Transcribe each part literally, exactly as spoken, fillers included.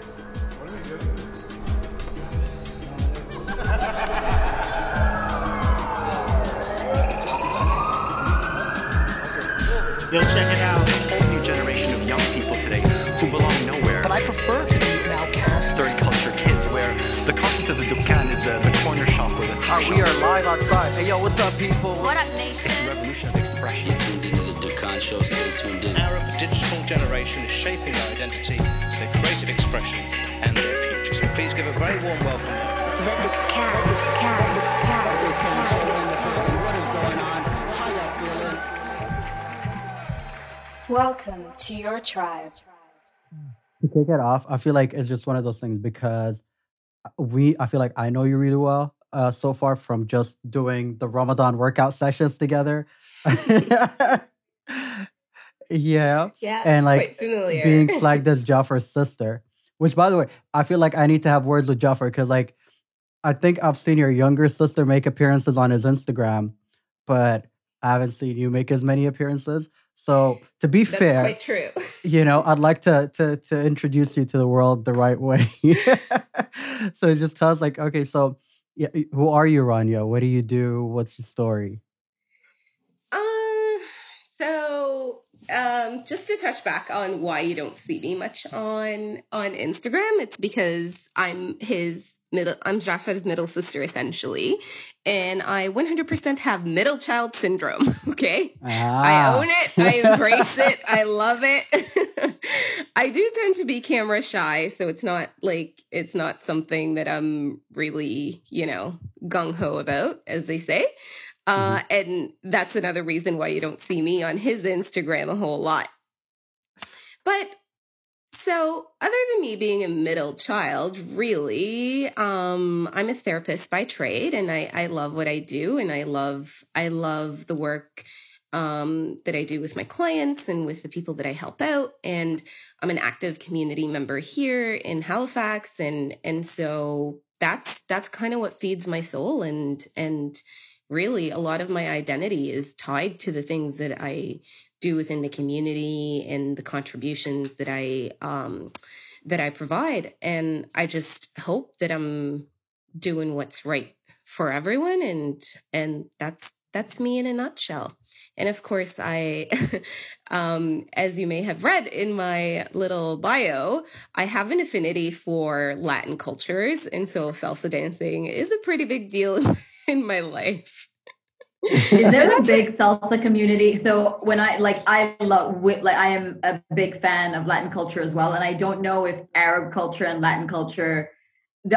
Yo, check it out. A whole new generation of young people today who belong nowhere. But I prefer to be an outcast. Third culture kids where the concept of the Dukkan is the, the corner shop or the top right, shop. We are live outside. Hey, yo, what's up, people? What up, nation? It's a revolution of expression. You're tuned into the Dukkan show. Stay tuned in. Arab digital generation is shaping their identity, their creative expression, and their future. So please give a very warm welcome. The Dukkan, the Dukkan, the Dukkan, the Dukkan. What is going on? How y'all feeling? Welcome to your tribe. To kick it off, I feel like it's just one of those things because we, I feel like I know you really well uh, so far from just doing the Ramadan workout sessions together. yeah. Yeah. And like being flagged as Jaffer's sister, which by the way, I feel like I need to have words with Jaffer because like, I think I've seen your younger sister make appearances on his Instagram, but I haven't seen you make as many appearances. So to be That's fair, quite true. you know, I'd like to, to to introduce you to the world the right way. So it just tells like, okay, so yeah, who are you, Rania? What do you do? What's your story? Um, so um, just to touch back on why you don't see me much on on Instagram, it's because I'm his middle. I'm Jaffer's middle sister, essentially. And I one hundred percent have middle child syndrome, okay? Ah. I own it. I embrace it. I love it. I do tend to be camera shy, so it's not like it's not something that I'm really, you know, gung-ho about, as they say. Uh, and that's another reason why you don't see me on his Instagram a whole lot. But so other than me being a middle child, really, um, I'm a therapist by trade, and I, I love what I do, and I love I love the work um, that I do with my clients and with the people that I help out. And I'm an active community member here in Halifax, and and so that's that's kind of what feeds my soul, and and really a lot of my identity is tied to the things that I do within the community and the contributions that I um, that I provide. And I just hope that I'm doing what's right for everyone. And and that's that's me in a nutshell. And of course, I, um, as you may have read in my little bio, I have an affinity for Latin cultures. And so salsa dancing is a pretty big deal in my life. Is there a big salsa community? So when I like, I love like I am a big fan of Latin culture as well, and I don't know if Arab culture and Latin culture.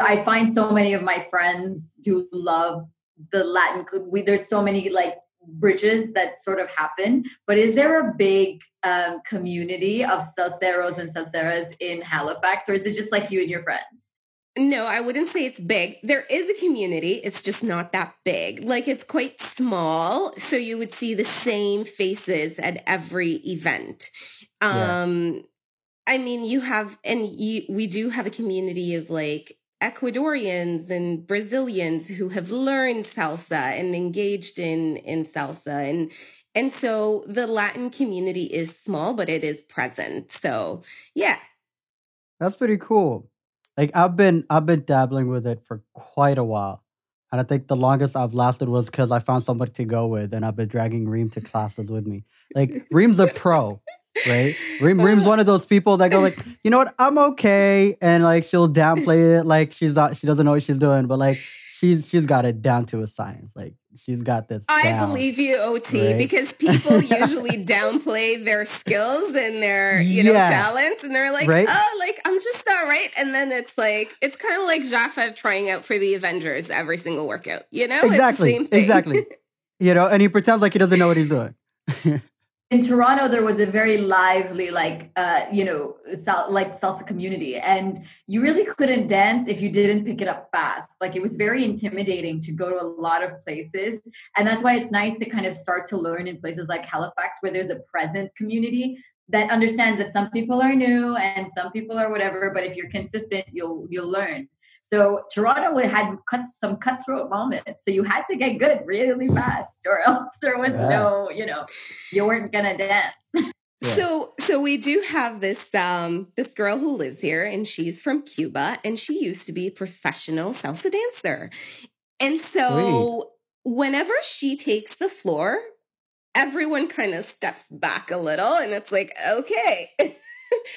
I find so many of my friends do love the Latin. We, there's so many like bridges that sort of happen. But is there a big um, community of salseros and salseras in Halifax, or is it just like you and your friends? No, I wouldn't say it's big. There is a community. It's just not that big. Like it's quite small. So you would see the same faces at every event. Yeah. Um, I mean, you have, and you, we do have a community of like Ecuadorians and Brazilians who have learned salsa and engaged in, in salsa. And, and so the Latin community is small, but it is present. So yeah. That's pretty cool. Like I've been, I've been dabbling with it for quite a while. And I think the longest I've lasted was because I found somebody to go with and I've been dragging Reem to classes with me. Like Reem's a pro, right? Reem, Reem's one of those people that go like, you know what? I'm okay. And like, she'll downplay it. Like she's not, she doesn't know what she's doing, but like, she's, she's got it down to a science. Like she's got this. I down, believe you, O T, right? Because people usually downplay their skills and their, you yeah. know, talents. And they're like, right? Oh, like, I'm just all right. And then it's like, it's kind of like Jaffer trying out for the Avengers every single workout, you know? Exactly. It's the same thing. Exactly. You know, and he pretends like he doesn't know what he's doing. In Toronto, there was a very lively, like, uh, you know, sal- like salsa community. And you really couldn't dance if you didn't pick it up fast. Like it was very intimidating to go to a lot of places. And that's why it's nice to kind of start to learn in places like Halifax, where there's a present community that understands that some people are new and some people are whatever. But if you're consistent, you'll you'll learn. So Toronto had cut some cutthroat moments. So you had to get good really fast or else there was yeah. no, you know, you weren't going to dance. Yeah. So, so we do have this, um, this girl who lives here, and she's from Cuba, and she used to be a professional salsa dancer. And so Sweet. Whenever she takes the floor, everyone kind of steps back a little, and it's like, okay,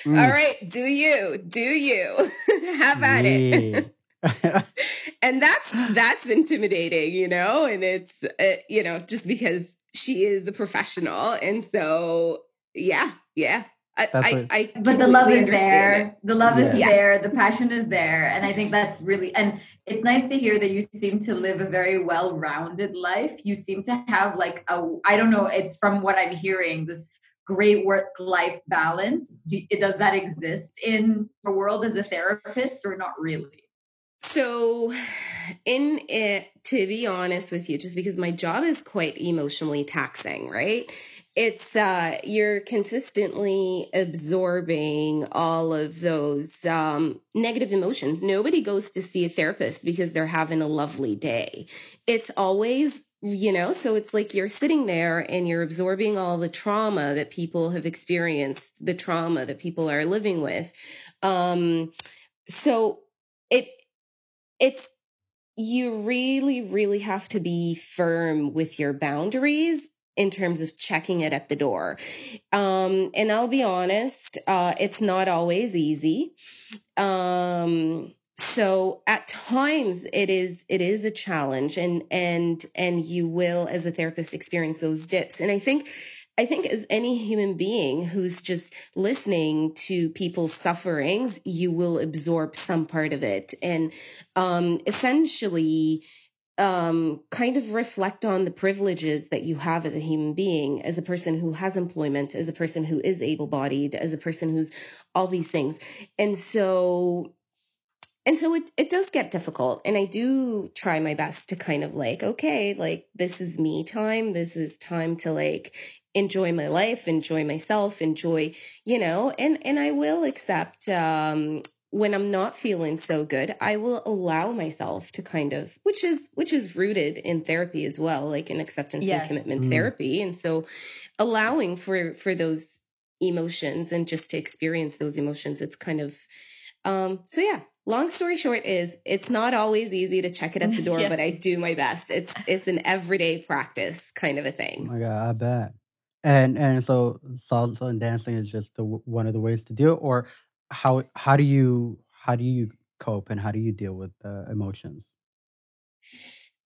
mm. all right, do you, do you have at yeah. it. And that's, that's intimidating, you know, and it's, uh, you know, just because she is a professional. And so, yeah, yeah. I, I, what, I but the love is there. It. The love yeah. is there. The passion is there. And I think that's really, and it's nice to hear that you seem to live a very well-rounded life. You seem to have like a, I don't know, it's from what I'm hearing, this great work-life balance. Do, does that exist in the world as a therapist or not really? So in it, to be honest with you, just because my job is quite emotionally taxing, right? It's, uh, you're consistently absorbing all of those um, negative emotions. Nobody goes to see a therapist because they're having a lovely day. It's always, you know, so it's like you're sitting there and you're absorbing all the trauma that people have experienced, the trauma that people are living with. Um, so it it's you really, really have to be firm with your boundaries in terms of checking it at the door. Um, and I'll be honest, uh, it's not always easy. Um, so at times it is, it is a challenge, and, and, and you will, as a therapist, experience those dips. And I think, I think as any human being who's just listening to people's sufferings, you will absorb some part of it. And, um, essentially, Um, kind of reflect on the privileges that you have as a human being, as a person who has employment, as a person who is able-bodied, as a person who's all these things. And so, and so it, it does get difficult. And I do try my best to kind of like, okay, like this is me time. This is time to like enjoy my life, enjoy myself, enjoy, you know, and, and I will accept, um, when I'm not feeling so good, I will allow myself to kind of, which is, which is rooted in therapy as well, like in acceptance yes. and commitment mm. therapy. And so allowing for, for those emotions and just to experience those emotions, it's kind of, um, so yeah, long story short is it's not always easy to check it at the door, yeah. but I do my best. It's, it's an everyday practice kind of a thing. Oh my God, I bet. And, and so salsa and dancing is just the, one of the ways to do it, or How how do you how do you cope and how do you deal with uh, emotions?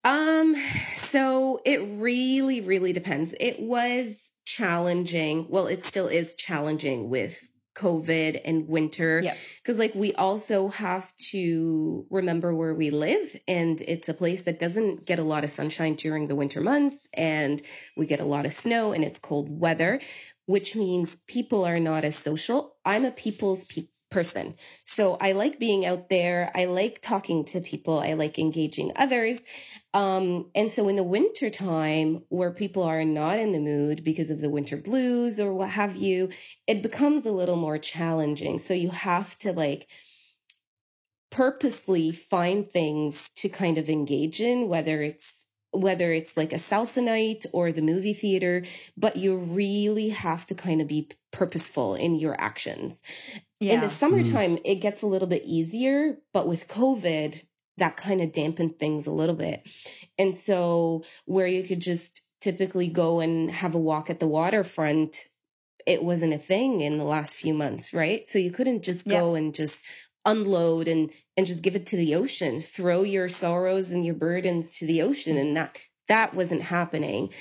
Um, so it really really depends. It was challenging. Well, it still is challenging with COVID and winter, because yep. like we also have to remember where we live, and it's a place that doesn't get a lot of sunshine during the winter months, and we get a lot of snow, and it's cold weather, which means people are not as social. I'm a people's pe- person. So I like being out there. I like talking to people. I like engaging others. Um, and so in the winter time where people are not in the mood because of the winter blues or what have you, it becomes a little more challenging. So you have to like purposely find things to kind of engage in, whether it's whether it's like a salsa night or the movie theater, but you really have to kind of be purposeful in your actions. Yeah. In the summertime, mm. it gets a little bit easier, but with COVID, that kind of dampened things a little bit. And so where you could just typically go and have a walk at the waterfront, it wasn't a thing in the last few months, right? So you couldn't just go yeah. and just unload and, and just give it to the ocean, throw your sorrows and your burdens to the ocean. And that, that wasn't happening.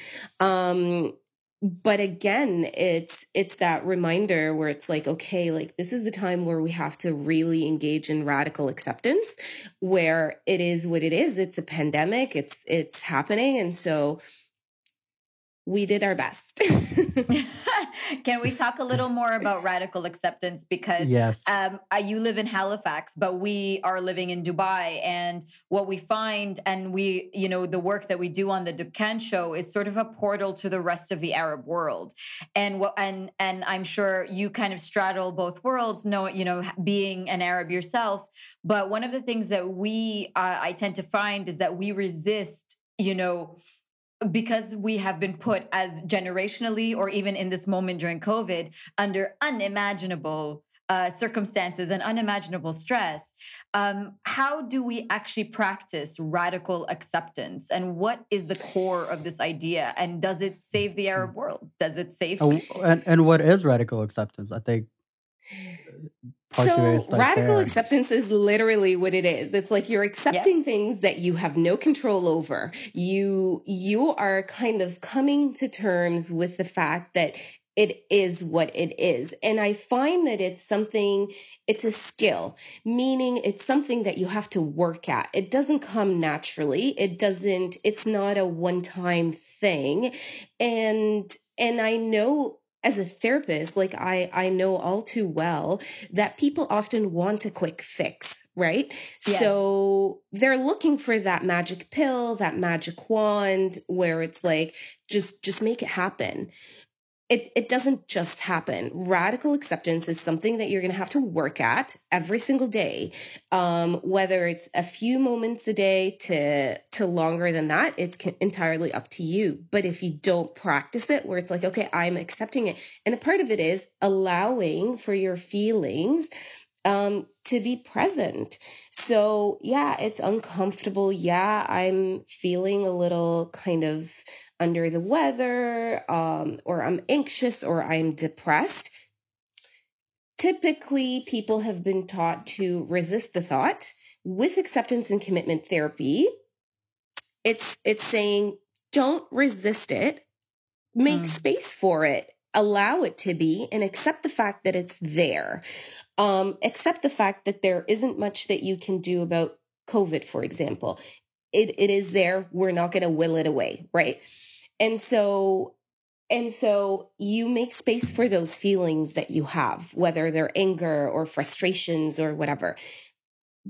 Um, but again, it's, it's that reminder where it's like, okay, like this is the time where we have to really engage in radical acceptance, where it is what it is. It's a pandemic. It's, it's happening. And so we did our best. Can we talk a little more about radical acceptance? Because yes. um, you live in Halifax, but we are living in Dubai, and what we find, and we, you know, the work that we do on the Dukkan show is sort of a portal to the rest of the Arab world. And what, and, and I'm sure you kind of straddle both worlds, know, you know, being an Arab yourself. But one of the things that we, uh, I tend to find is that we resist, you know, because we have been put as generationally, or even in this moment during COVID, under unimaginable uh, circumstances and unimaginable stress, um, how do we actually practice radical acceptance? And what is the core of this idea? And does it save the Arab world? Does it save... Oh, and, and what is radical acceptance? I think... So radical there. acceptance is literally what it is. It's like you're accepting yep. things that you have no control over. You you are kind of coming to terms with the fact that it is what it is. And I find that it's something, it's a skill, meaning it's something that you have to work at. It doesn't come naturally. It doesn't, it's not a one-time thing. And and I know as a therapist, like I, I know all too well that people often want a quick fix, right? Yes. So they're looking for that magic pill, that magic wand, where it's like, just, just make it happen. It, it doesn't just happen. Radical acceptance is something that you're going to have to work at every single day, um, whether it's a few moments a day to to longer than that. It's entirely up to you. But if you don't practice it, where it's like, okay, I'm accepting it, and a part of it is allowing for your feelings um, to be present. So yeah, it's uncomfortable. Yeah, I'm feeling a little kind of under the weather, um, or I'm anxious, or I'm depressed. Typically, people have been taught to resist the thought. With acceptance and commitment therapy, it's it's saying, don't resist it, make mm. space for it, allow it to be, and accept the fact that it's there. Um, accept the fact that there isn't much that you can do about COVID, for example. It it is there. We're not going to will it away, right? And so, and so you make space for those feelings that you have, whether they're anger or frustrations or whatever.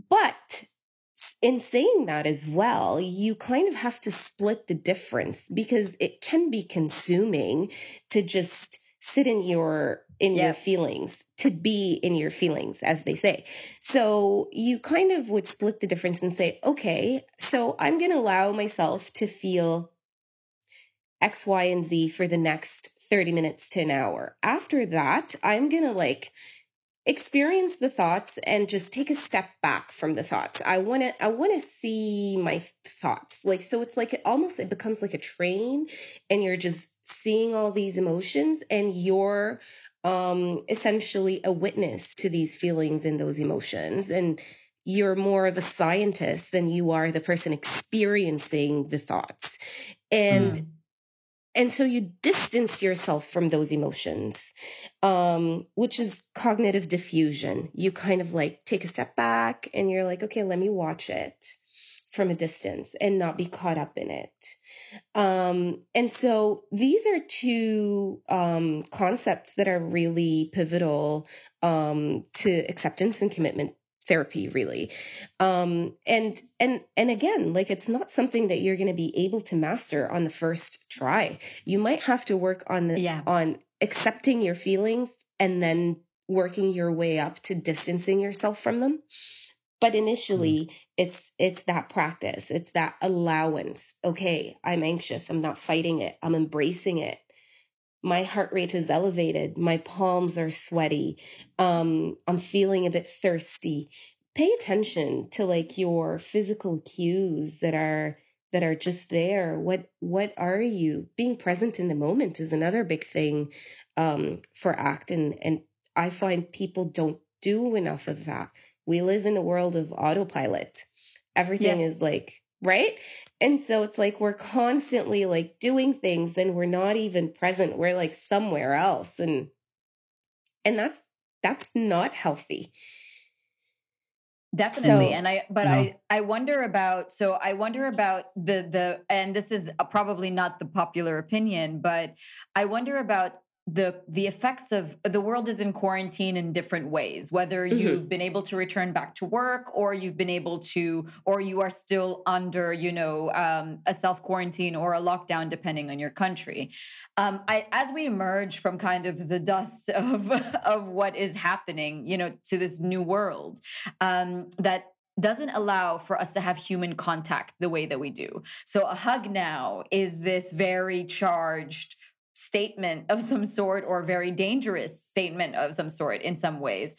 But in saying that as well, you kind of have to split the difference, because it can be consuming to just sit in your in yeah. your feelings, to be in your feelings, as they say. So you kind of would split the difference and say, okay, so I'm going to allow myself to feel X, Y, and Z for the next thirty minutes to an hour. After that, I'm going to like experience the thoughts and just take a step back from the thoughts. I want to, I want to see my thoughts. Like, so it's like, it almost, it becomes like a train, and you're just seeing all these emotions, and you're um, essentially a witness to these feelings and those emotions. And you're more of a scientist than you are the person experiencing the thoughts. And, mm. and so you distance yourself from those emotions, um, which is cognitive diffusion. You kind of like take a step back and you're like, okay, let me watch it from a distance and not be caught up in it. Um, and so these are two um, concepts that are really pivotal um, to acceptance and commitment therapy, really. Um, and and and again, like, it's not something that you're going to be able to master on the first try. You might have to work on the yeah. on accepting your feelings and then working your way up to distancing yourself from them. But initially, it's it's that practice. It's that allowance. Okay, I'm anxious. I'm not fighting it. I'm embracing it. My heart rate is elevated. My palms are sweaty. Um, I'm feeling a bit thirsty. Pay attention to like your physical cues that are that are just there. What what are you? Being present in the moment is another big thing um, for ACT. And, and I find people don't do enough of that. We live in the world of autopilot. Everything yes. is like, right? And so it's like we're constantly like doing things and we're not even present. We're like somewhere else. And and that's that's not healthy. Definitely. So, and I but no. I, I wonder about so I wonder about the the and this is probably not the popular opinion, but I wonder about the the effects of the world is in quarantine in different ways, whether mm-hmm. you've been able to return back to work or you've been able to, or you are still under, you know, um, a self-quarantine or a lockdown, depending on your country. Um, I, as we emerge from kind of the dust of, of what is happening, you know, to this new world, um, that doesn't allow for us to have human contact the way that we do. So a hug now is this very charged statement of some sort, or very dangerous statement of some sort in some ways.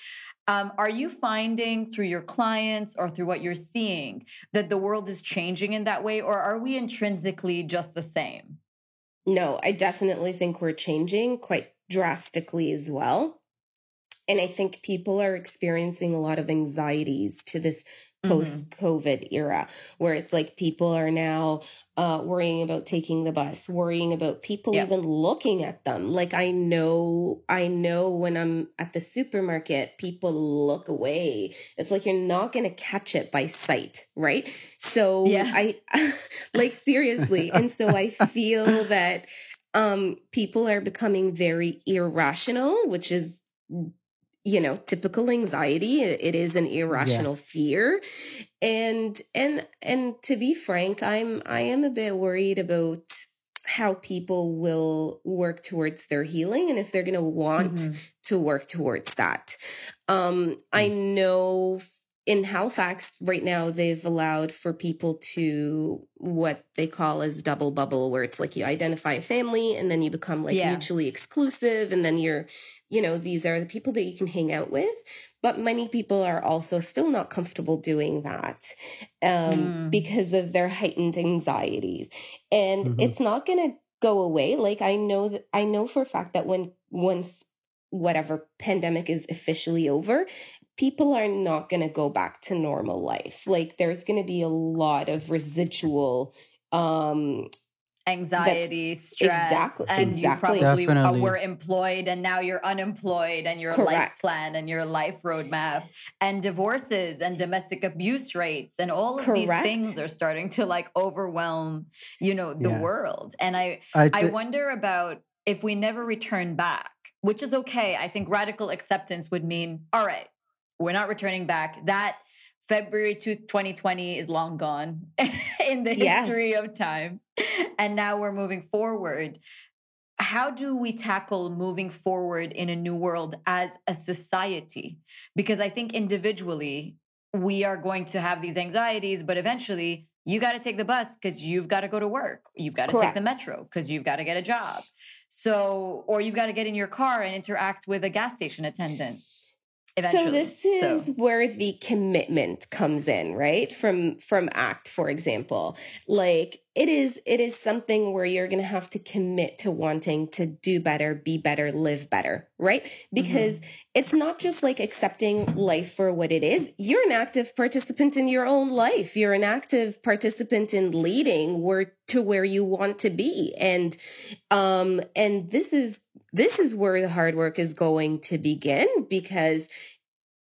Um, are you finding through your clients or through what you're seeing that the world is changing in that way, or are we intrinsically just the same? No, I definitely think we're changing quite drastically as well. And I think people are experiencing a lot of anxieties to this post-COVID era, where it's like people are now uh, worrying about taking the bus, worrying about people yep. even looking at them. Like I know, I know when I'm at the supermarket, people look away. It's like you're not going to catch it by sight, right? So yeah. I, like seriously, and so I feel that um, people are becoming very irrational, which is, you know, typical anxiety. It is an irrational yeah. fear. And, and, and to be frank, I'm, I am a bit worried about how people will work towards their healing and if they're going to want mm-hmm. to work towards that. Um, I know in Halifax right now, they've allowed for people to what they call as double bubble, where it's like you identify a family and then you become like yeah. mutually exclusive. And then you're, you know, these are the people that you can hang out with, but many people are also still not comfortable doing that um, mm. because of their heightened anxieties. And mm-hmm. it's not going to go away. Like I know that I know for a fact that when once whatever pandemic is officially over, people are not going to go back to normal life. Like there's going to be a lot of residual um anxiety, that's stress, exactly, and exactly. you probably uh, were employed and now you're unemployed, and your Correct. life plan and your life roadmap and divorces and domestic abuse rates and all of Correct. these things are starting to like overwhelm, you know, the yeah. world. And I, I, th- I wonder about if we never return back, which is okay. I think radical acceptance would mean, all right, we're not returning back. That February twenty twenty is long gone in the history yes. of time. And now we're moving forward. How do we tackle moving forward in a new world as a society? Because I think individually, we are going to have these anxieties, but eventually you got to take the bus because you've got to go to work. You've got to Correct. take the metro because you've got to get a job. So, or you've got to get in your car and interact with a gas station attendant. Eventually. So this is so. where the commitment comes in, right? From from ACT, for example, like it is it is something where you're going to have to commit to wanting to do better, be better, live better, right? Because mm-hmm. it's not just like accepting life for what it is. You're an active participant in your own life. You're an active participant in leading where to where you want to be, and um and this is. This is where the hard work is going to begin, because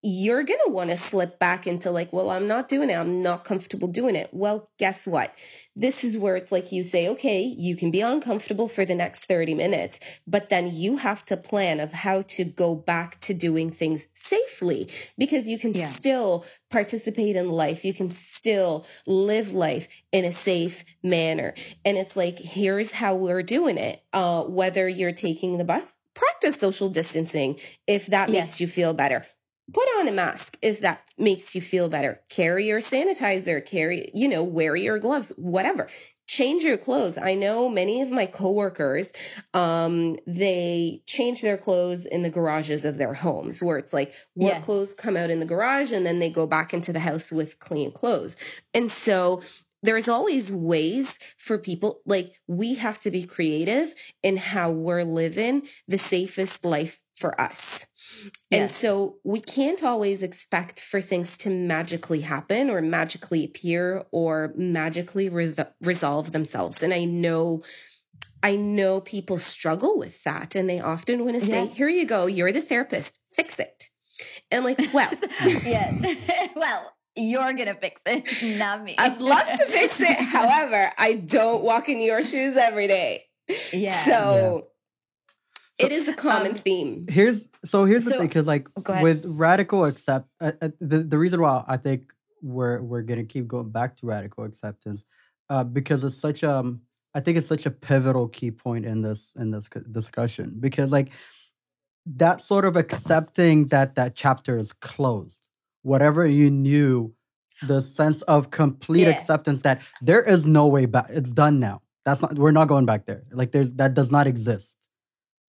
you're going to want to slip back into like, well, I'm not doing it. I'm not comfortable doing it. Well, guess what? This is where it's like you say, okay, you can be uncomfortable for the next thirty minutes, but then you have to plan of how to go back to doing things safely, because you can yeah. still participate in life. You can still live life in a safe manner. And it's like, here's how we're doing it. Uh, whether you're taking the bus, practice social distancing if that yes. makes you feel better. Put on a mask if that makes you feel better. Carry your sanitizer, carry, you know, wear your gloves, whatever. Change your clothes. I know many of my coworkers, um, they change their clothes in the garages of their homes, where it's like work yes. clothes come out in the garage and then they go back into the house with clean clothes. And so there's always ways for people, like we have to be creative in how we're living the safest life for us. And yes. so we can't always expect for things to magically happen or magically appear or magically re- resolve themselves. And I know, I know people struggle with that, and they often want to say, yes. here you go, you're the therapist, fix it. And like, well, yes, well, you're going to fix it, not me. I'd love to fix it. However, I don't walk in your shoes every day. Yeah. So yeah. So, it is a common um, theme. Here's so here's so, the thing, because like with radical accept, uh, uh, the the reason why I think we're we're gonna keep going back to radical acceptance, uh, because it's such um I think it's such a pivotal key point in this in this discussion, because like that sort of accepting that that chapter is closed, whatever you knew the sense of complete yeah. acceptance that there is no way back. It's done now. That's not. We're not going back there. Like there's that does not exist.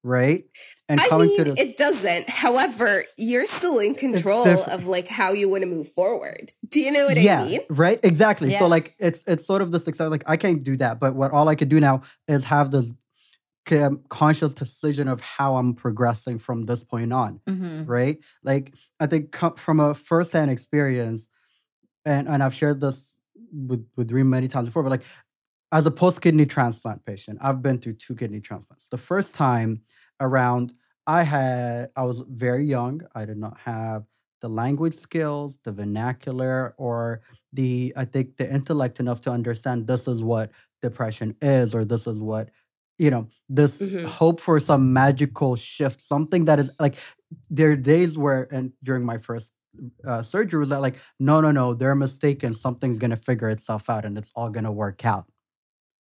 Right? And I coming mean, to this, it doesn't. However, you're still in control of like how you want to move forward. Do you know what yeah, I mean? Right? Exactly. Yeah. So like it's it's sort of this success. Like I can't do that, but what all I could do now is have this conscious decision of how I'm progressing from this point on. Mm-hmm. Right? Like I think com- from a firsthand experience, and and I've shared this with with Reem many times before, but like as a post-kidney transplant patient, I've been through two kidney transplants. The first time around, I had, I was very young. I did not have the language skills, the vernacular, or the, I think, the intellect enough to understand this is what depression is, or this is what, you know, this mm-hmm. hope for some magical shift, something that is like, there are days where, and during my first Uh, surgery was that like, no, no, no, they're mistaken. Something's going to figure itself out and it's all going to work out.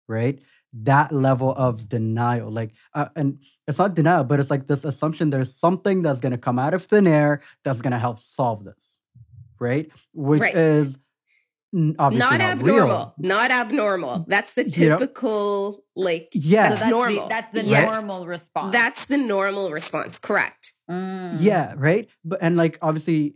Right? That level of denial. Like, uh, and it's not denial, but it's like this assumption there's something that's going to come out of thin air that's going to help solve this. Right? Which right. is obviously not, not abnormal. Real. Not abnormal. That's the typical, you know? Like, yeah. So that's normal. The, that's the yes. normal response. That's the normal response. Correct. Mm. Yeah. Right. But, and like, obviously,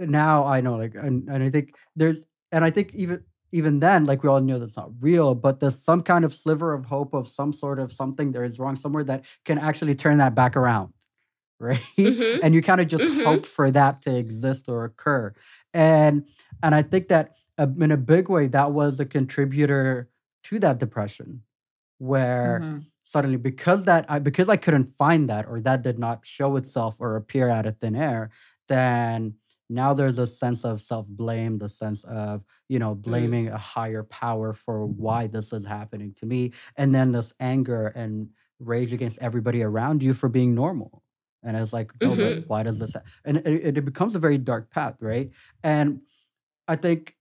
now I know, like, and, and I think there's, and I think even, even then, like we all knew that's not real, but there's some kind of sliver of hope of some sort of something there is wrong somewhere that can actually turn that back around, right? Mm-hmm. And you kind of just mm-hmm. hope for that to exist or occur. And and I think that in a big way, that was a contributor to that depression where mm-hmm. suddenly because that I, because I couldn't find that or that did not show itself or appear out of thin air, then now there's a sense of self-blame, the sense of, you know, blaming mm. a higher power for why this is happening to me. And then this anger and rage against everybody around you for being normal. And it's like, no, mm-hmm. but why does this happen? And it, it becomes a very dark path, right? And I think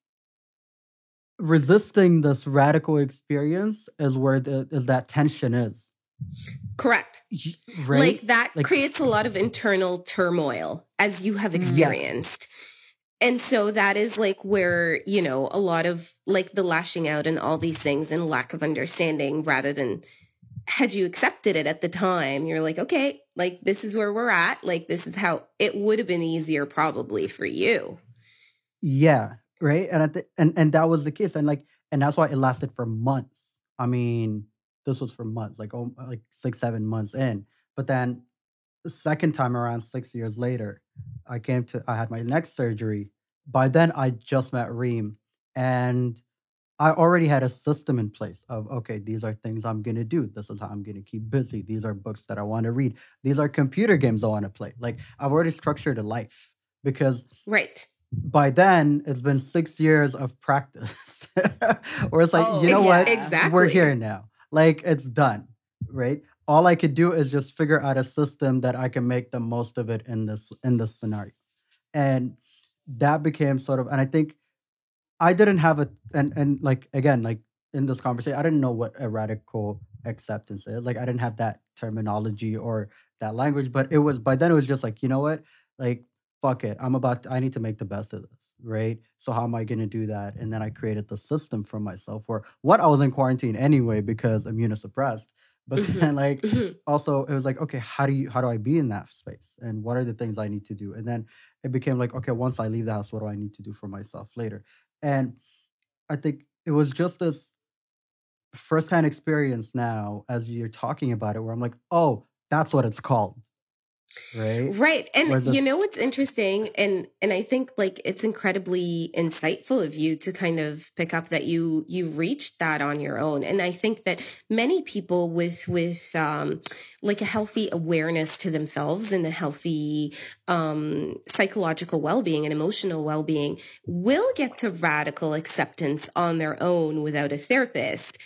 resisting this radical experience is where the, is that tension is. Correct. Right? Like that like, creates a lot of internal turmoil as you have experienced. Yeah. And so that is like where, you know, a lot of like the lashing out and all these things and lack of understanding rather than had you accepted it at the time, you're like, okay, like this is where we're at. Like this is how it would have been easier probably for you. Yeah. Right. And, I th- and, and that was the case. And like, and that's why it lasted for months. I mean, This was for months, like oh, like six, seven months in. But then the second time around, six years later, I came to, I had my next surgery. By then, I just met Reem. And I already had a system in place of, okay, these are things I'm going to do. This is how I'm going to keep busy. These are books that I want to read. These are computer games I want to play. Like, I've already structured a life because... Right. By then, it's been six years of practice. Or it's like, oh, you know yeah, what? Exactly. We're here now. Like, it's done, right? All I could do is just figure out a system that I can make the most of it in this in this scenario. And that became sort of, and I think I didn't have a, and, and like, again, like in this conversation, I didn't know what a radical acceptance is. Like, I didn't have that terminology or that language, but it was, by then it was just like, you know what? Like, fuck it. I'm about, to, I need to make the best of this, right? So how am I going to do that? And then I created the system for myself where, what, I was in quarantine anyway because immunosuppressed. But mm-hmm. then like, mm-hmm. also it was like, okay, how do you, how do I be in that space? And what are the things I need to do? And then it became like, okay, once I leave the house, what do I need to do for myself later? And I think it was just this firsthand experience now as you're talking about it where I'm like, oh, that's what it's called. Right. Right. And this- you know what's interesting? And and I think like it's incredibly insightful of you to kind of pick up that you you reached that on your own. And I think that many people with with um, like a healthy awareness to themselves and a healthy um, psychological well-being and emotional well-being will get to radical acceptance on their own without a therapist.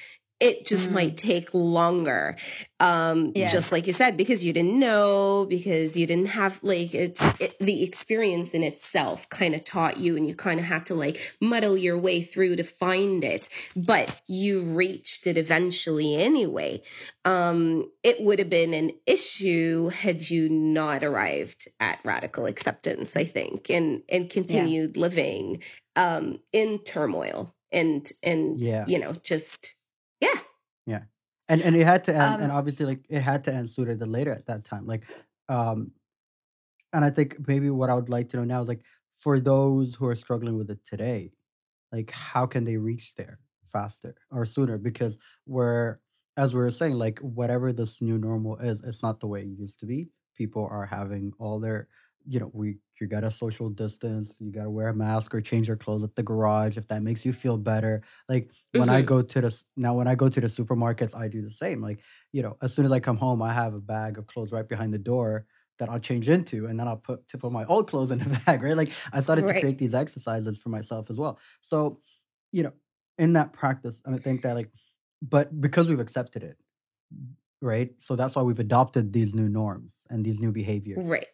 it just mm. might take longer. Um, yeah. Just like you said, because you didn't know, because you didn't have like it's it, the experience in itself kind of taught you, and you kind of had to like muddle your way through to find it, but you reached it eventually anyway. Um, it would have been an issue had you not arrived at radical acceptance, I think, and, and continued yeah. living, um, in turmoil and, and, yeah. you know, just, yeah. Yeah. And and it had to end, um, and obviously, like, it had to end sooner than later at that time. Like, um, and I think maybe what I would like to know now is, like, for those who are struggling with it today, like, how can they reach there faster or sooner? Because we're, as we were saying, like, whatever this new normal is, it's not the way it used to be. People are having all their, you know, we you got to social distance, you got to wear a mask or change your clothes at the garage if that makes you feel better. Like when mm-hmm. I go to the, now when I go to the supermarkets, I do the same. Like, you know, as soon as I come home, I have a bag of clothes right behind the door that I'll change into. And then I'll put, to put my old clothes in the bag, right? Like I started right. to create these exercises for myself as well. So, you know, in that practice, I think that like, but because we've accepted it, right? So that's why we've adopted these new norms and these new behaviors. Right.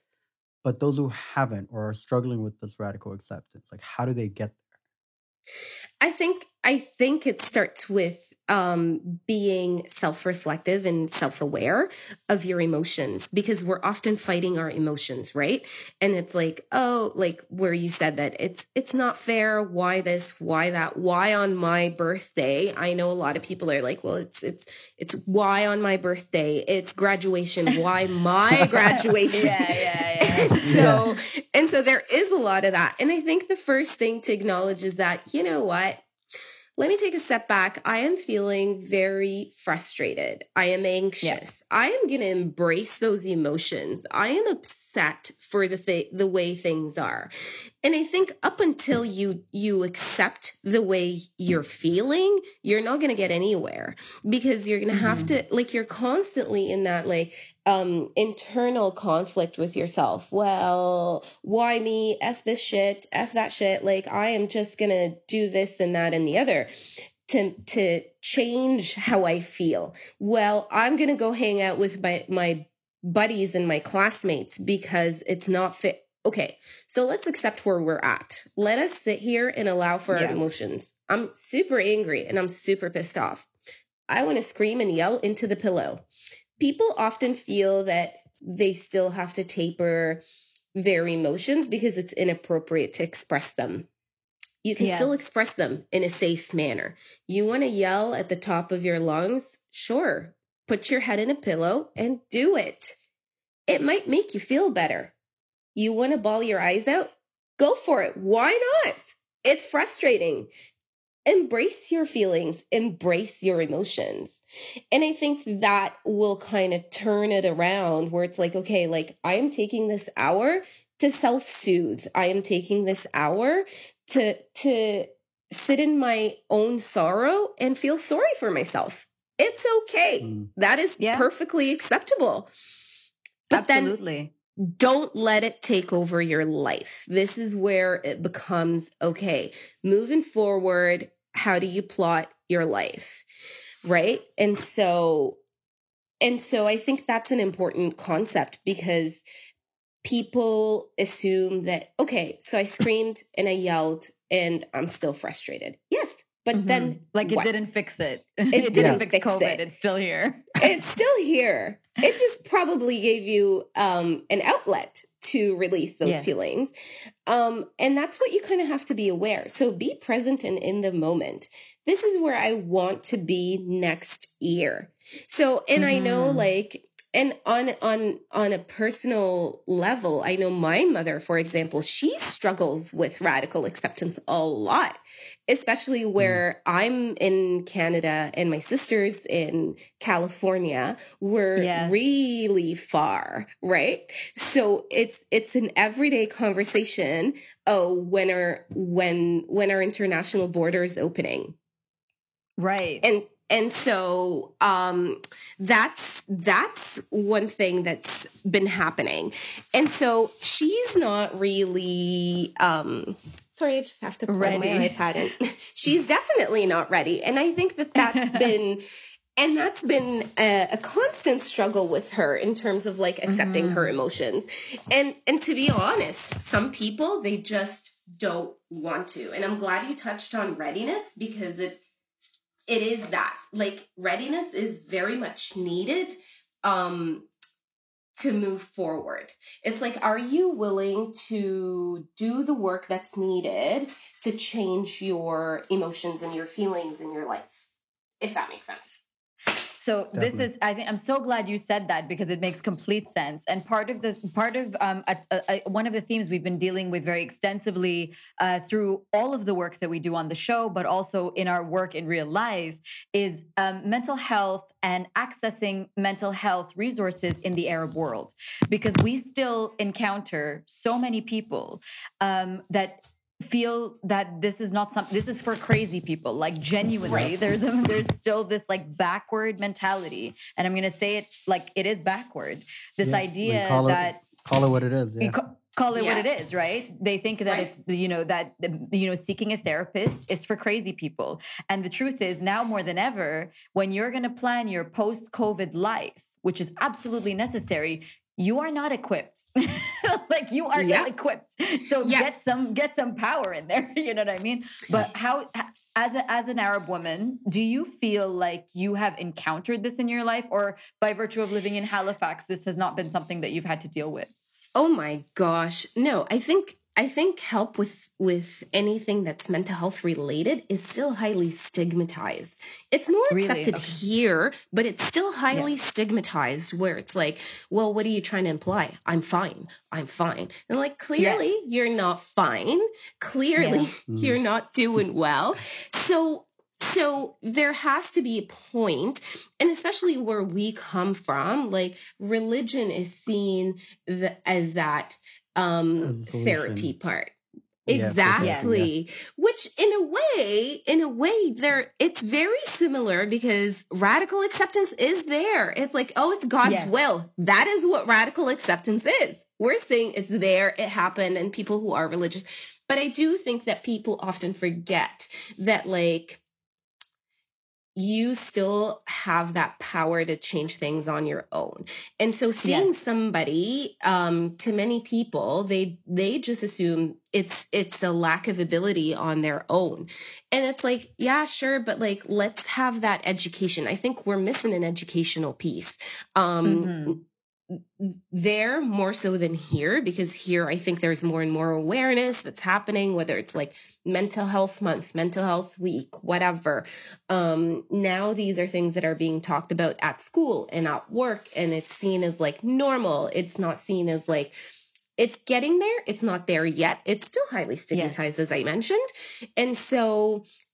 But those who haven't or are struggling with this radical acceptance, like how do they get there? I think I think it starts with um, being self-reflective and self-aware of your emotions, because we're often fighting our emotions, right? And it's like, oh, like where you said that it's it's not fair. Why this? Why that? Why on my birthday? I know a lot of people are like, well, it's it's it's why on my birthday? It's graduation. Why my graduation? yeah, yeah, yeah. And so, yeah. and so there is a lot of that. And I think the first thing to acknowledge is that, you know what, let me take a step back. I am feeling very frustrated. I am anxious. Yes. I am going to embrace those emotions. I am upset for the th- the way things are. And I think up until you, you accept the way you're feeling, you're not going to get anywhere, because you're going to mm-hmm. have to, like, you're constantly in that, like, um, internal conflict with yourself. Well, why me? F this shit, F that shit. Like, I am just going to do this and that and the other to, to change how I feel. Well, I'm going to go hang out with my, my buddies and my classmates because it's not fit. Okay, so let's accept where we're at. Let us sit here and allow for yeah. our emotions. I'm super angry and I'm super pissed off. I want to scream and yell into the pillow. People often feel that they still have to taper their emotions because it's inappropriate to express them. You can yes. still express them in a safe manner. You want to yell at the top of your lungs? Sure. Put your head in a pillow and do it. It might make you feel better. You want to bawl your eyes out? Go for it. Why not? It's frustrating. Embrace your feelings. Embrace your emotions. And I think that will kind of turn it around where it's like, okay, like I am taking this hour to self-soothe. I am taking this hour to, to sit in my own sorrow and feel sorry for myself. It's okay. Mm. That is yeah. perfectly acceptable. But Absolutely. Then don't let it take over your life. This is where it becomes, okay, moving forward, how do you plot your life? Right? And so, and so I think that's an important concept, because people assume that, okay, so I screamed and I yelled and I'm still frustrated. Yes. But mm-hmm. then like it what? didn't fix it. It, it didn't yeah. fix it. COVID. It's still here. It's still here. It just probably gave you um, an outlet to release those yes. feelings. Um, and that's what you kind of have to be aware. So be present and in the moment. This is where I want to be next year. So, and mm-hmm. I know like, and on, on, on a personal level, I know my mother, for example, she struggles with radical acceptance a lot. Especially where mm. I'm in Canada and my sister's in California, we're yes. really far, right? So it's it's an everyday conversation. Oh, when are when when are international borders opening? Right. And And so um, that's that's one thing that's been happening. And so she's not really um, sorry, I just have to put my iPad in. She's definitely not ready. And I think that that's been and that's been a, a constant struggle with her in terms of like accepting mm-hmm. her emotions. And and to be honest, some people, they just don't want to. And I'm glad you touched on readiness, because it It is that, like, readiness is very much needed um, to move forward. It's like, are you willing to do the work that's needed to change your emotions and your feelings in your life, if that makes sense? So Definitely. This is, I think, I'm so glad you said that, because it makes complete sense. And part of the part of um, a, a, a, one of the themes we've been dealing with very extensively uh, through all of the work that we do on the show, but also in our work in real life, is um, mental health and accessing mental health resources in the Arab world, because we still encounter so many people um, that. feel that this is not something, this is for crazy people. Like, genuinely, right. there's a, there's still this like backward mentality, and I'm gonna say it like it is backward. This yeah. idea call that it, call it what it is. Yeah. Ca- call it yeah. what it is, right? They think that right. it's you know that you know seeking a therapist is for crazy people, and the truth is now more than ever, when you're gonna plan your post-COVID life, which is absolutely necessary, you are not equipped. Like, you are yeah. not equipped. So yes. get some get some power in there. You know what I mean? But how, as a, as an Arab woman, do you feel like you have encountered this in your life, or by virtue of living in Halifax, this has not been something that you've had to deal with? Oh my gosh, no. I think I think help with with anything that's mental health related is still highly stigmatized. It's more accepted really? okay. here, but it's still highly yeah. stigmatized, where it's like, well, what are you trying to imply? I'm fine. I'm fine. And like, clearly yes. you're not fine. Clearly yeah. you're not doing well. So So there has to be a point, and especially where we come from, like, religion is seen the, as that um, therapy part. Exactly. Yeah, which in a way, in a way there, it's very similar, because radical acceptance is there. It's like, oh, it's God's yes. will. That is what radical acceptance is. We're saying it's there. It happened. And people who are religious. But I do think that people often forget that, like, you still have that power to change things on your own. And so seeing yes. somebody, um, to many people, they they just assume it's it's a lack of ability on their own. And it's like, yeah, sure, but like, let's have that education. I think we're missing an educational piece. Um mm-hmm. there more so than here, because here I think there's more and more awareness that's happening, whether it's like mental health month, mental health week, whatever. Um, now these are things that are being talked about at school and at work, and it's seen as like normal. It's not seen as like, it's getting there. It's not there yet. It's still highly stigmatized, yes. as I mentioned. And so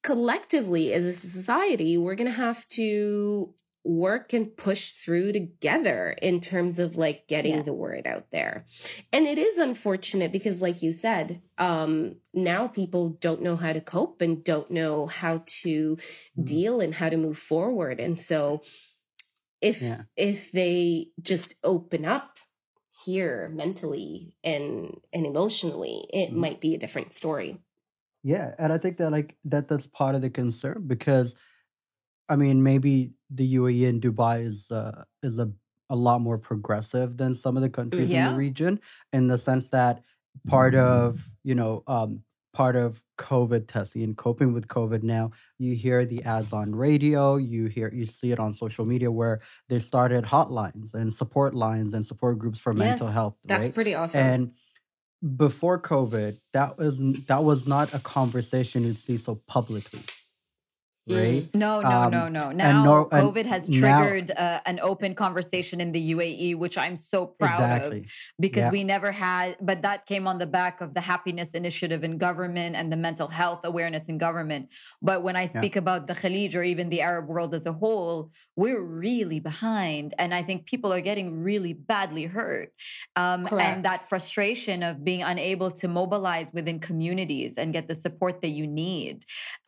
collectively as a society, we're going to have to work and push through together in terms of like getting yeah. the word out there. And it is unfortunate because, like you said, um, now people don't know how to cope and don't know how to mm. deal and how to move forward. And so if, yeah. if they just open up here mentally and, and emotionally, it mm. might be a different story. Yeah. And I think that like, that that's part of the concern, because I mean, maybe the U A E and Dubai is uh, is a, a lot more progressive than some of the countries yeah. in the region, in the sense that part of, you know, um, part of COVID testing and coping with COVID now, you hear the ads on radio, you hear, you see it on social media, where they started hotlines and support lines and support groups for yes, mental health. That's right? pretty awesome. And before COVID, that was, that was not a conversation you'd see so publicly. Right? No, no, um, no, no. Now nor- COVID has triggered now, uh, an open conversation in the U A E, which I'm so proud exactly. of, because yeah. we never had, but that came on the back of the happiness initiative in government and the mental health awareness in government. But when I speak yeah. about the Khalij or even the Arab world as a whole, we're really behind. And I think people are getting really badly hurt. Um, and that frustration of being unable to mobilize within communities and get the support that you need.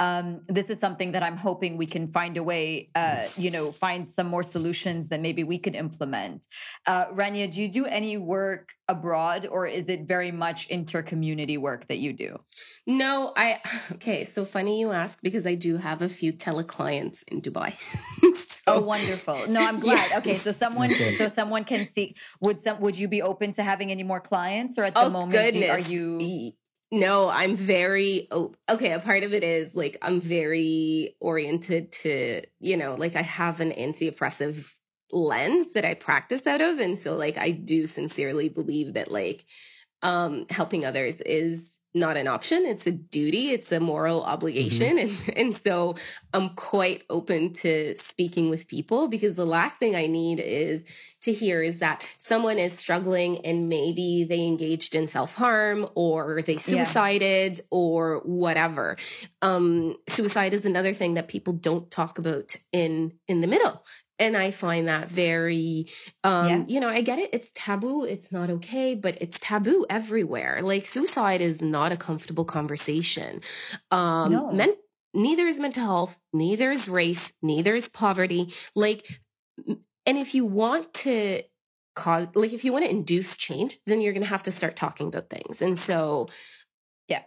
Um, this is something that I'm hoping we can find a way, uh, you know, find some more solutions that maybe we could implement. Uh, Rania, do you do any work abroad, or is it very much inter-community work that you do? No, I, okay, so funny you ask, because I do have a few teleclients in Dubai. so, oh, wonderful. No, I'm glad. Yeah. Okay, so someone okay. so someone can see, would some, would you be open to having any more clients, or at the oh, moment do, are you... No, I'm very, oh, okay, a part of it is, like, I'm very oriented to, you know, like, I have an anti-oppressive lens that I practice out of. And so, like, I do sincerely believe that, like, um, helping others is not an option. It's a duty. It's a moral obligation. Mm-hmm. And, and so I'm quite open to speaking with people, because the last thing I need is to hear is that someone is struggling and maybe they engaged in self-harm, or they suicided, yeah. or whatever. Um, suicide is another thing that people don't talk about in, in the middle. And I find that very, um, yeah. you know, I get it. It's taboo. It's not okay, but it's taboo everywhere. Like, suicide is not a comfortable conversation. Um, no. men- neither is mental health, neither is race, neither is poverty. Like, and if you want to cause, like, if you want to induce change, then you're going to have to start talking about things. And so, yeah.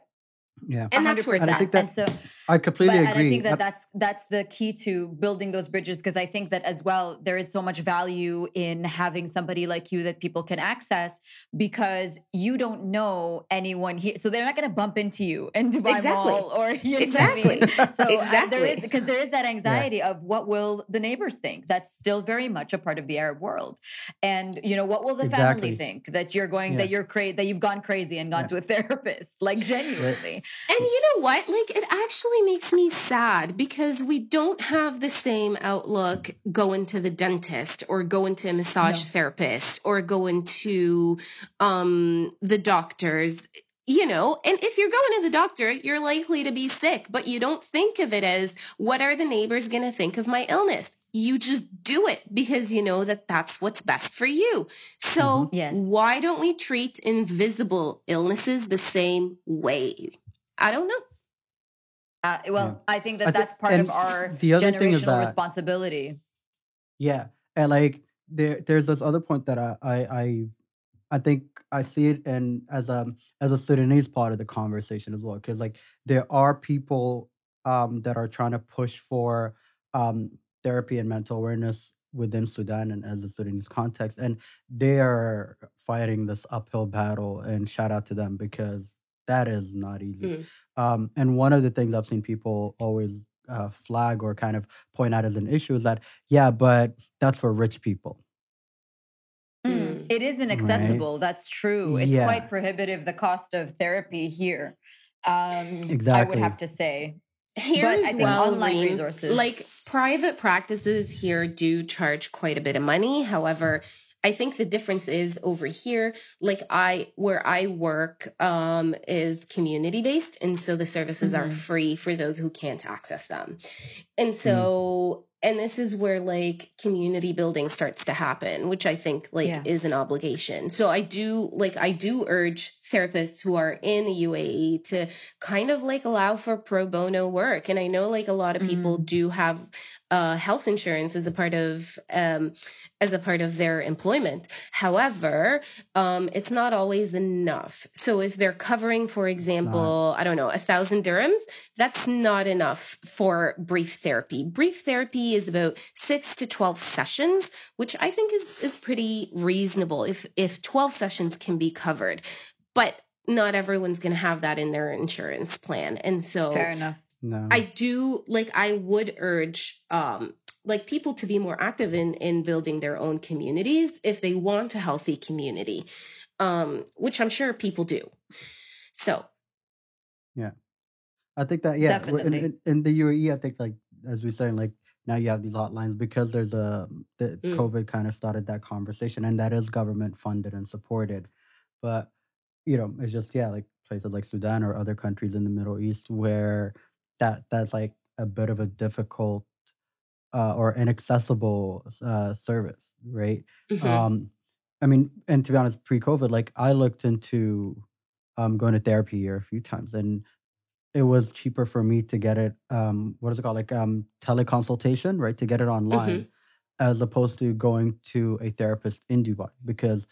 Yeah, and that's where it's at. And so, I completely but, agree. And I think that that's that's the key to building those bridges, because I think that as well there is so much value in having somebody like you that people can access, because you don't know anyone here, so they're not going to bump into you in Dubai exactly. Mall or you know exactly. What I mean? So exactly. Uh, there is because there is that anxiety yeah. of what will the neighbors think. That's still very much a part of the Arab world, and you know what will the exactly. family think that you're going yeah. that you're cra- that you've gone crazy and gone yeah. to a therapist, like genuinely. Right. And you know what? Like, it actually makes me sad, because we don't have the same outlook going to the dentist, or going to a massage no. therapist, or going to um, the doctors, you know. And if you're going to the doctor, you're likely to be sick, but you don't think of it as, what are the neighbors going to think of my illness? You just do it, because you know that that's what's best for you. So mm-hmm. yes. why don't we treat invisible illnesses the same way? I don't know. Uh, well, yeah. I think that I that's th- part of our the other generational thing is that, responsibility. Yeah. And like, there, there's this other point that I, I, I, I think I see it in as a, as a Sudanese part of the conversation as well. Because like, there are people um, that are trying to push for um, therapy and mental awareness within Sudan and as a Sudanese context. And they are fighting this uphill battle, and shout out to them, because that is not easy. Mm. Um, and one of the things I've seen people always uh, flag or kind of point out as an issue is that, yeah, but that's for rich people. Mm. It isn't accessible. Right? That's true. It's yeah. quite prohibitive, the cost of therapy here. Um, exactly. I would have to say. Here but I think well, online resources. Like, private practices here do charge quite a bit of money. However, I think the difference is over here, like I, where I work um, is community-based. And so the services mm-hmm. are free for those who can't access them. And so, mm. and this is where like community building starts to happen, which I think like yeah. is an obligation. So I do, like, I do urge therapists who are in the U A E to kind of like allow for pro bono work. And I know like a lot of people mm-hmm. do have uh, health insurance as a part of, um, as a part of their employment. However, um, it's not always enough. So if they're covering, for example, I don't know, a thousand dirhams, that's not enough for brief therapy. Brief therapy is about six to twelve sessions, which I think is, is pretty reasonable if, if twelve sessions can be covered, but not everyone's going to have that in their insurance plan. And so fair enough. No. I do like, I would urge, um, like people to be more active in, in building their own communities if they want a healthy community, um, which I'm sure people do. So. Yeah. I think that, yeah, definitely. In, in, in the U A E, I think like, as we said, like now you have these hotlines because there's a, the mm. COVID kind of started that conversation, and that is government funded and supported. But, you know, it's just, yeah, like places like Sudan or other countries in the Middle East where that that's like a bit of a difficult Uh, or inaccessible uh, service, right? Mm-hmm. Um, I mean, and to be honest, pre-COVID, like I looked into um, going to therapy here a few times, and it was cheaper for me to get it, um, what is it called? Like um, teleconsultation, right? To get it online, mm-hmm. as opposed to going to a therapist in Dubai. Because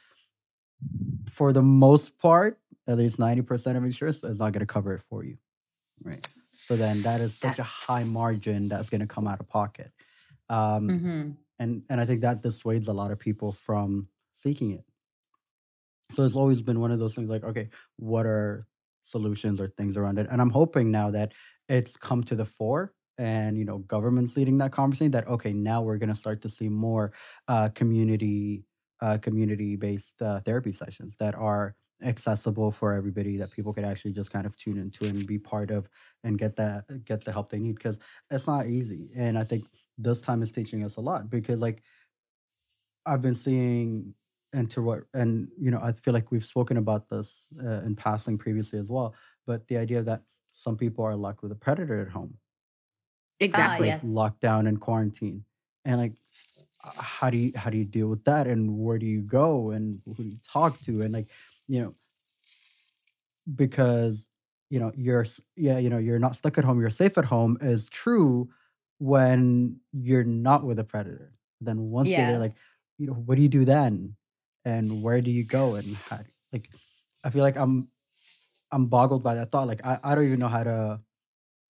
for the most part, at least ninety percent of insurance is not going to cover it for you, right? So then that is such a high margin that's going to come out of pocket. Um, mm-hmm. and, and I think that dissuades a lot of people from seeking it. So it's always been one of those things like, okay, what are solutions or things around it? And I'm hoping now that it's come to the fore and, you know, government's leading that conversation that, okay, now we're going to start to see more uh, community, uh, community-based uh, therapy sessions that are accessible for everybody, that people could actually just kind of tune into and be part of and get that, get the help they need, because it's not easy. And I think this time is teaching us a lot, because like I've been seeing... And to what, and you know, I feel like we've spoken about this uh, in passing previously as well. But the idea that some people are locked with a predator at home, exactly, like, yes. locked down and quarantine, and like, how do you how do you deal with that? And where do you go? And who do you talk to? And like, you know, because you know you're yeah you know you're not stuck at home. You're safe at home is true when you're not with a predator. Then once yes. you're there, like, you know, what do you do then? And where do you go? And how, like, I feel like I'm, I'm boggled by that thought. Like, I, I don't even know how to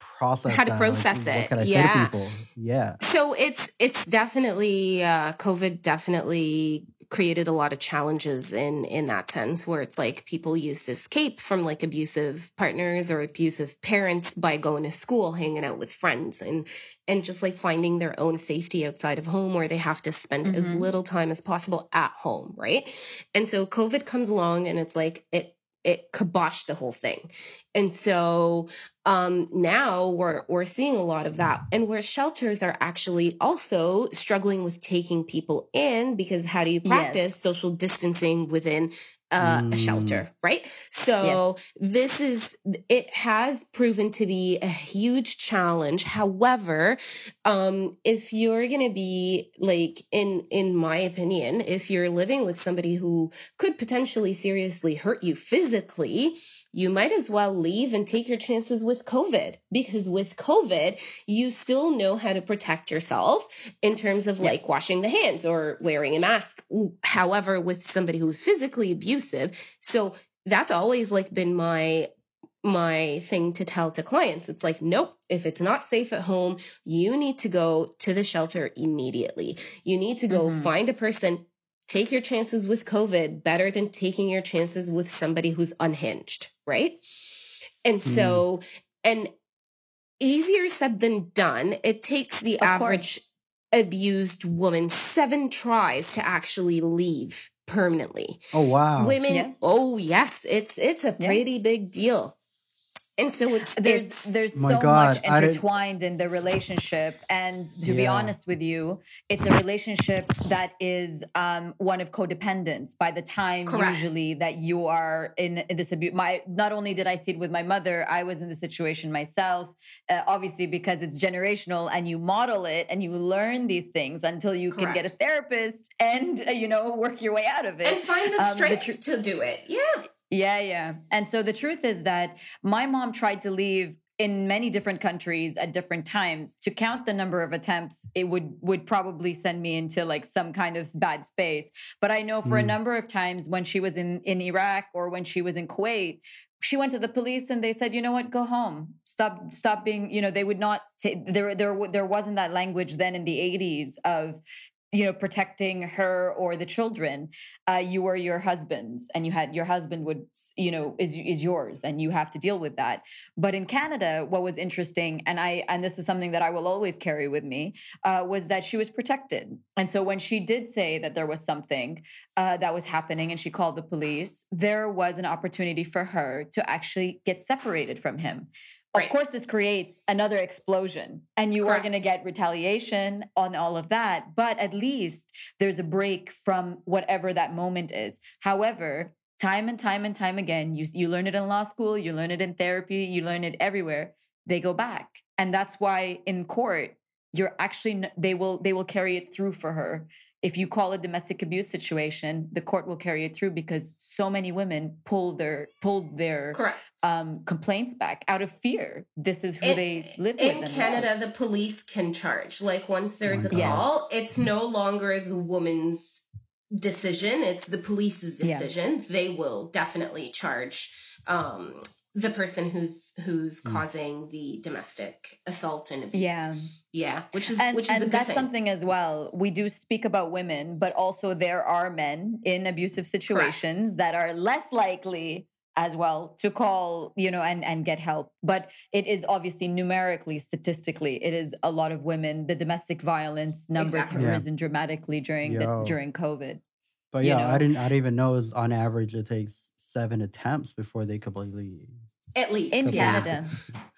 process how to that. process like, it. What can I yeah. say to people? Yeah. So it's it's definitely uh, COVID definitely created a lot of challenges in in that sense, where it's like people used to escape from like abusive partners or abusive parents by going to school, hanging out with friends, and and just like finding their own safety outside of home, where they have to spend mm-hmm. as little time as possible at home, right? And so COVID comes along and it's like it it kiboshed the whole thing. And so um, now we're we're seeing a lot of that, and where shelters are actually also struggling with taking people in, because how do you practice yes. social distancing within uh, mm. a shelter, right? So yes. this is, it has proven to be a huge challenge. However, um, if you're going to be like, in, in my opinion, if you're living with somebody who could potentially seriously hurt you physically, you might as well leave and take your chances with COVID, because with COVID, you still know how to protect yourself in terms of yeah. like washing the hands or wearing a mask. However, with somebody who's physically abusive. So that's always like been my my thing to tell to clients. It's like, nope, if it's not safe at home, you need to go to the shelter immediately. You need to go mm-hmm. find a person. Take your chances with COVID better than taking your chances with somebody who's unhinged, right? And mm. so, and easier said than done. It takes the of average course. abused woman seven tries to actually leave permanently. Oh, wow. Women, yes. oh, yes, it's it's a pretty yes. big deal. And so it's, there's it's, there's so God, much intertwined in the relationship. And to yeah. be honest with you, it's a relationship that is um, one of codependence by the time Correct. usually that you are in, in this abuse. My, not only did I see it with my mother, I was in the situation myself, uh, obviously, because it's generational and you model it and you learn these things until you Correct. can get a therapist and, uh, you know, work your way out of it. And find the strength um, the tr- to do it. Yeah. Yeah, yeah. And so the truth is that my mom tried to leave in many different countries at different times. To count the number of attempts, it would would probably send me into like some kind of bad space. But I know for mm. a number of times when she was in, in Iraq or when she was in Kuwait, she went to the police and they said, you know what, go home. Stop, stop being, you know, they would not, t- there, there, there wasn't that language then in the eighties of, you know, protecting her or the children. Uh, you were your husband's, and you had your husband would, you know, is is yours, and you have to deal with that. But in Canada, what was interesting, and I and this is something that I will always carry with me, uh, was that she was protected. And so when she did say that there was something uh, that was happening, and she called the police, there was an opportunity for her to actually get separated from him. Of course, this creates another explosion, and you Correct. are going to get retaliation on all of that. But at least there's a break from whatever that moment is. However, time and time and time again, you, you learn it in law school, you learn it in therapy, you learn it everywhere. They go back. And that's why in court, you're actually, they will, they will carry it through for her. if you call a domestic abuse situation, the court will carry it through because so many women pulled their pulled their um, complaints back out of fear. This is who it, they live in with. In Canada, the police can charge. Like once there's a call, yes. it's no longer the woman's decision. It's the police's decision. Yeah. They will definitely charge um, the person who's who's mm. causing the domestic assault and abuse. Yeah. Yeah, which is and, which is and a good that's thing. Something as well. We do speak about women, but also there are men in abusive situations Correct. That are less likely as well to call, you know, and and get help. But it is obviously numerically, statistically, it is a lot of women. The domestic violence numbers exactly. have yeah. risen dramatically during the, during COVID. But yeah, you know? I didn't I didn't even know it was on average it takes seven attempts before they completely. At least. In Canada.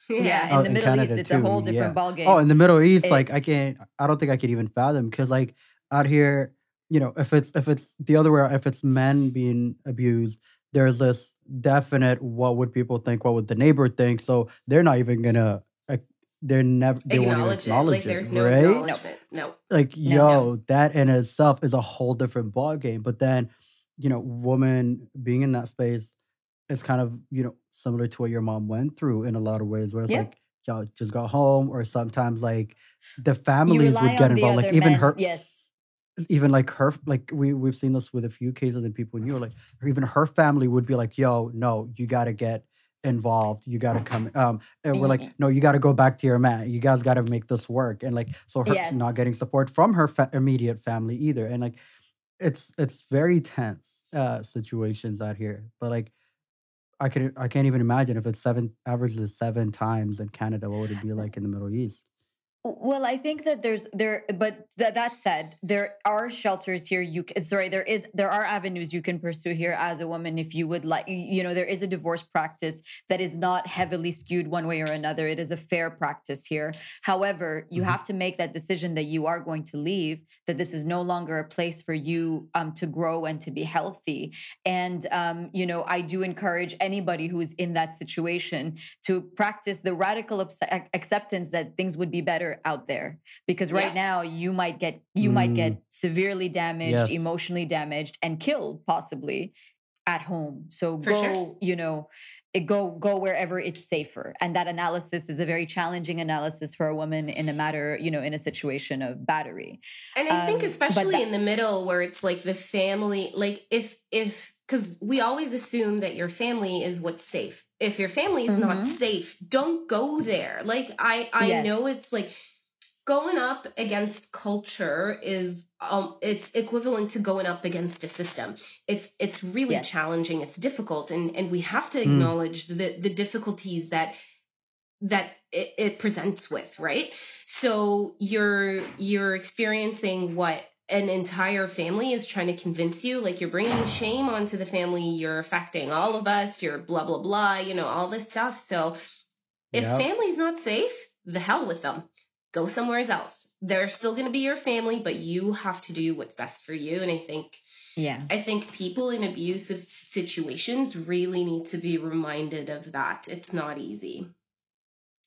Yeah. yeah. Oh, in the in Middle Canada East, it's too. a whole different yeah. ballgame. Oh, in the Middle East, it, like, I can't, I don't think I could even fathom. Because, like, out here, you know, if it's, if it's the other way, if it's men being abused, there's this definite, what would people think? What would the neighbor think? So they're not even going to, like, they're never, they won't even acknowledge it. Like, it, there's no right? acknowledgement. No. Like, no, yo, no. that in itself is a whole different ballgame. But then, you know, woman being in that space, it's kind of, you know, similar to what your mom went through in a lot of ways where it's yeah. like, y'all just got home or sometimes like the families would get involved. Like even men. her, yes, even like her, like we, we've seen this with a few cases and people knew like, or even her family would be like, yo, no, you got to get involved. You got to come. Um, and we're like, no, you got to go back to your man. You guys got to make this work. And like, so her yes. not getting support from her fa- immediate family either. And like, it's, it's very tense uh, situations out here, but like, I can I can't even imagine if it's seven averages seven times in Canada. What would it be like in the Middle East? Well, I think that there's there, but th- that said, there are shelters here. You sorry, there is there are avenues you can pursue here as a woman if you would like. You know, there is a divorce practice that is not heavily skewed one way or another. It is a fair practice here. However, you mm-hmm. have to make that decision that you are going to leave. That this is no longer a place for you um, to grow and to be healthy. And um, you know, I do encourage anybody who is in that situation to practice the radical ac- acceptance that things would be better out there, because right yeah. now you might get you mm. might get severely damaged, yes. emotionally damaged, and killed possibly at home. So For go, sure. you know. It go go wherever it's safer. And that analysis is a very challenging analysis for a woman in a matter, you know, in a situation of battery. And I um, think especially that- in the middle where it's like the family, like if, if, because we always assume that your family is what's safe. If your family is mm-hmm. not safe, don't go there. Like I, I yes. know it's like going up against culture is Um, it's equivalent to going up against a system. It's it's really yes. challenging. It's difficult, and, and we have to acknowledge mm. the the difficulties that that it, it presents with, right? So you're you're experiencing what an entire family is trying to convince you, like you're bringing shame onto the family. You're affecting all of us. You're blah blah blah. You know all this stuff. So if yep. family's not safe, the hell with them. Go somewhere else. They're still going to be your family, but you have to do what's best for you. And I think, yeah, I think people in abusive situations really need to be reminded of that. It's not easy.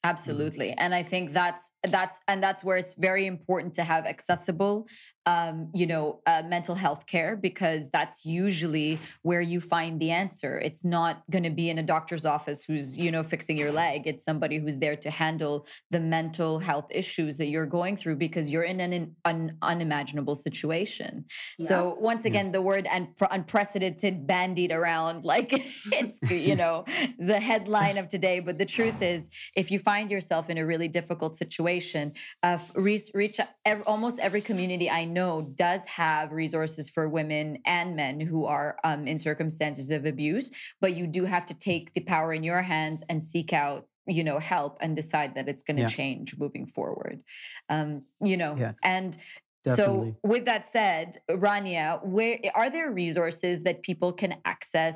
Absolutely. And I think that's, that's, and that's where it's very important to have accessible, um, you know, uh, mental health care, because that's usually where you find the answer. It's not going to be in a doctor's office who's, you know, fixing your leg. It's somebody who's there to handle the mental health issues that you're going through because you're in an, an, an unimaginable situation. Yeah. So once again, yeah. the word un- unprecedented bandied around, like it's, you know, the headline of today. But the truth is, if you find find yourself in a really difficult situation, uh, reach, reach ev- almost every community I know does have resources for women and men who are um, in circumstances of abuse, but you do have to take the power in your hands and seek out, you know, help and decide that it's going to yeah. change moving forward, um, you know, yeah. and Definitely. So with that said, Rania, where are there resources that people can access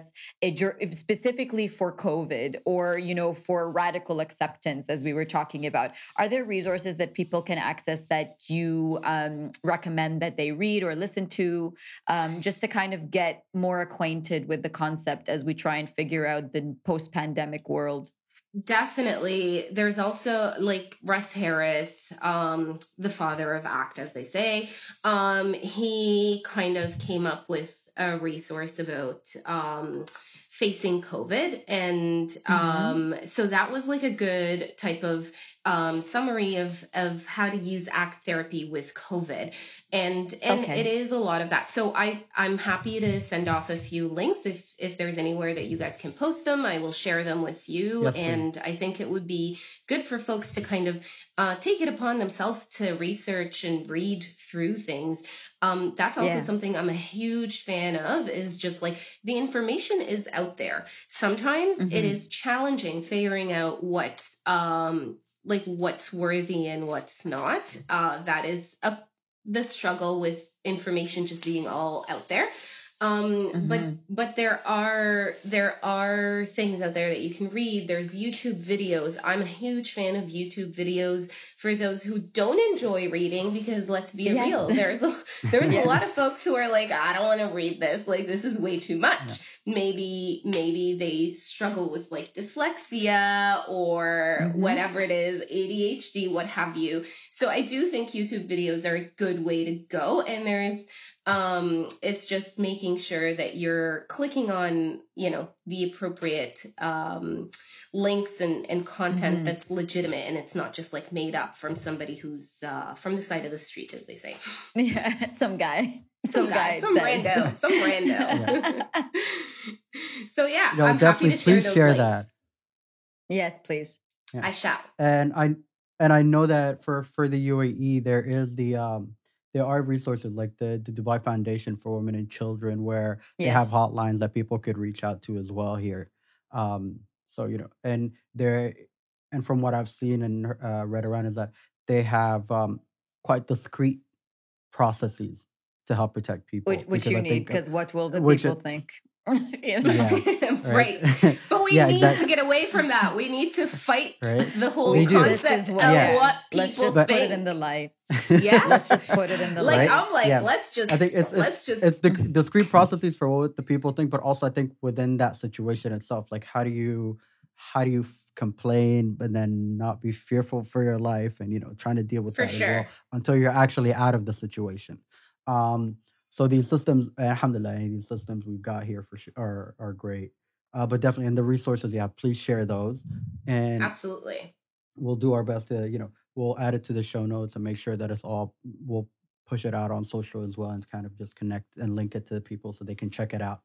specifically for COVID or, you know, for radical acceptance, as we were talking about? Are there resources that people can access that you um, recommend that they read or listen to um, just to kind of get more acquainted with the concept as we try and figure out the post-pandemic world? Definitely. There's also like Russ Harris, um, the father of ACT, as they say. Um, he kind of came up with a resource about um, facing COVID. And um, mm-hmm. so that was like a good type of um, summary of, of how to use ACT therapy with COVID. And and okay. it is a lot of that. So I, I'm happy to send off a few links if, if there's anywhere that you guys can post them. I will share them with you. Yes, and please. I think it would be good for folks to kind of uh, take it upon themselves to research and read through things. Um, that's also yeah. something I'm a huge fan of, is just like the information is out there. Sometimes mm-hmm. it is challenging figuring out what, um, like what's worthy and what's not. Uh, that is a, the struggle with information just being all out there. Um, mm-hmm. but, but there are, there are things out there that you can read. There's YouTube videos. I'm a huge fan of YouTube videos for those who don't enjoy reading, because let's be yes. real. There's, a, there's yeah. a lot of folks who are like, I don't want to read this. Like, this is way too much. Yeah. Maybe, maybe they struggle with like dyslexia or mm-hmm. whatever it is, A D H D, what have you. So I do think YouTube videos are a good way to go. And there's, Um, it's just making sure that you're clicking on, you know, the appropriate, um, links and, and content mm-hmm. that's legitimate. And it's not just like made up from somebody who's, uh, from the side of the street, as they say. Yeah. Some guy, some, some guy, guy, some rando, some rando. Yeah. So yeah, no, I'm happy to share those share links. That. Yes, please. Yeah. I shall. And I, and I know that for, for the U A E, there is the, um, there are resources like the, the Dubai Foundation for Women and Children, where yes. they have hotlines that people could reach out to as well here. Um, so, you know, and there, and from what I've seen and uh, read around, is that they have um, quite discrete processes to help protect people. Which, which you I need, because uh, what will the people it, think? You know? Yeah, right. right. But we yeah, need that, to get away from that. We need to fight right? the whole we concept of yeah. what people think. Let's just put it in the light. Yeah. Let's just put it in the like, light. I'm like, yeah. let's just, I think it's, let's it's, just. It's the discrete processes for what the people think, but also I think within that situation itself, like how do you, how do you complain but then not be fearful for your life, and, you know, trying to deal with for that sure. as well until you're actually out of the situation. Um, So these systems, alhamdulillah, these systems we've got here for sure are, are great. Uh, but definitely, and the resources you have, please share those. And absolutely, we'll do our best to, you know, we'll add it to the show notes and make sure that it's all, we'll push it out on social as well, and kind of just connect and link it to people so they can check it out.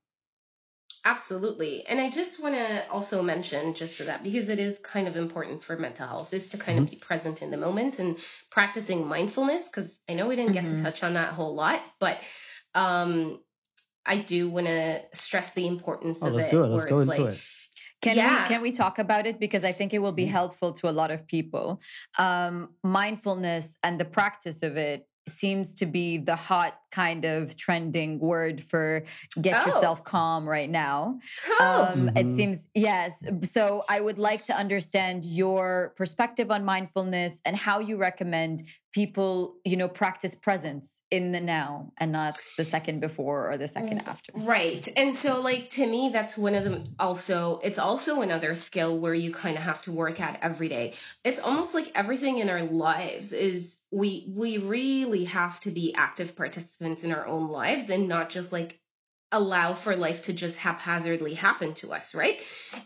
Absolutely. And I just want to also mention, just so that, because it is kind of important for mental health, is to kind mm-hmm. of be present in the moment and practicing mindfulness, because I know we didn't get mm-hmm. to touch on that a whole lot, but Um, I do want to stress the importance oh, of let's it. Do it. Let's go into like, it. Can yeah. we can we talk about it, because I think it will be helpful to a lot of people. Um, mindfulness and the practice of it seems to be the hot kind of trending word for get oh. yourself calm right now. Oh. Um, mm-hmm. It seems yes. So I would like to understand your perspective on mindfulness and how you recommend people, you know, practice presence in the now and not the second before or the second after. Right. And so like, to me, that's one of them also, it's also another skill where you kind of have to work at every day. It's almost like everything in our lives is we, we really have to be active participants in our own lives and not just like allow for life to just haphazardly happen to us. Right.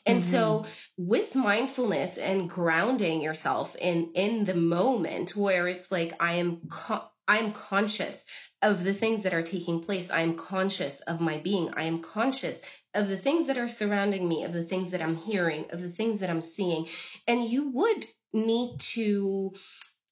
And mm-hmm. so with mindfulness and grounding yourself in, in the moment where it's like, I am, co- I'm conscious of the things that are taking place. I am conscious of my being. I am conscious of the things that are surrounding me, of the things that I'm hearing, of the things that I'm seeing. And you would need to,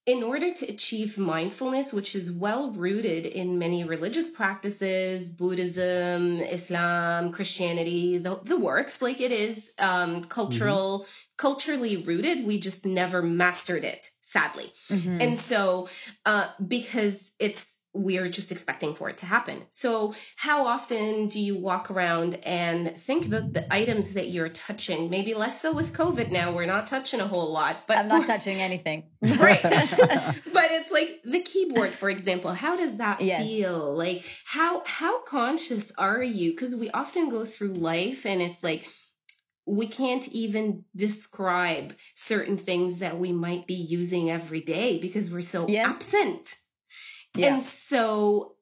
in order to achieve mindfulness, which is well rooted in many religious practices, Buddhism, Islam, Christianity, the, the works, like it is um, cultural, mm-hmm. culturally rooted. We just never mastered it, sadly. Mm-hmm. And so uh, because it's, we're just expecting for it to happen. So how often do you walk around and think about the items that you're touching? Maybe less so with COVID now, we're not touching a whole lot, but I'm not touching anything. Right. But it's like the keyboard, for example, how does that yes. feel? Like how, how conscious are you? Cause we often go through life and it's like, we can't even describe certain things that we might be using every day because we're so yes. absent. Yeah. And so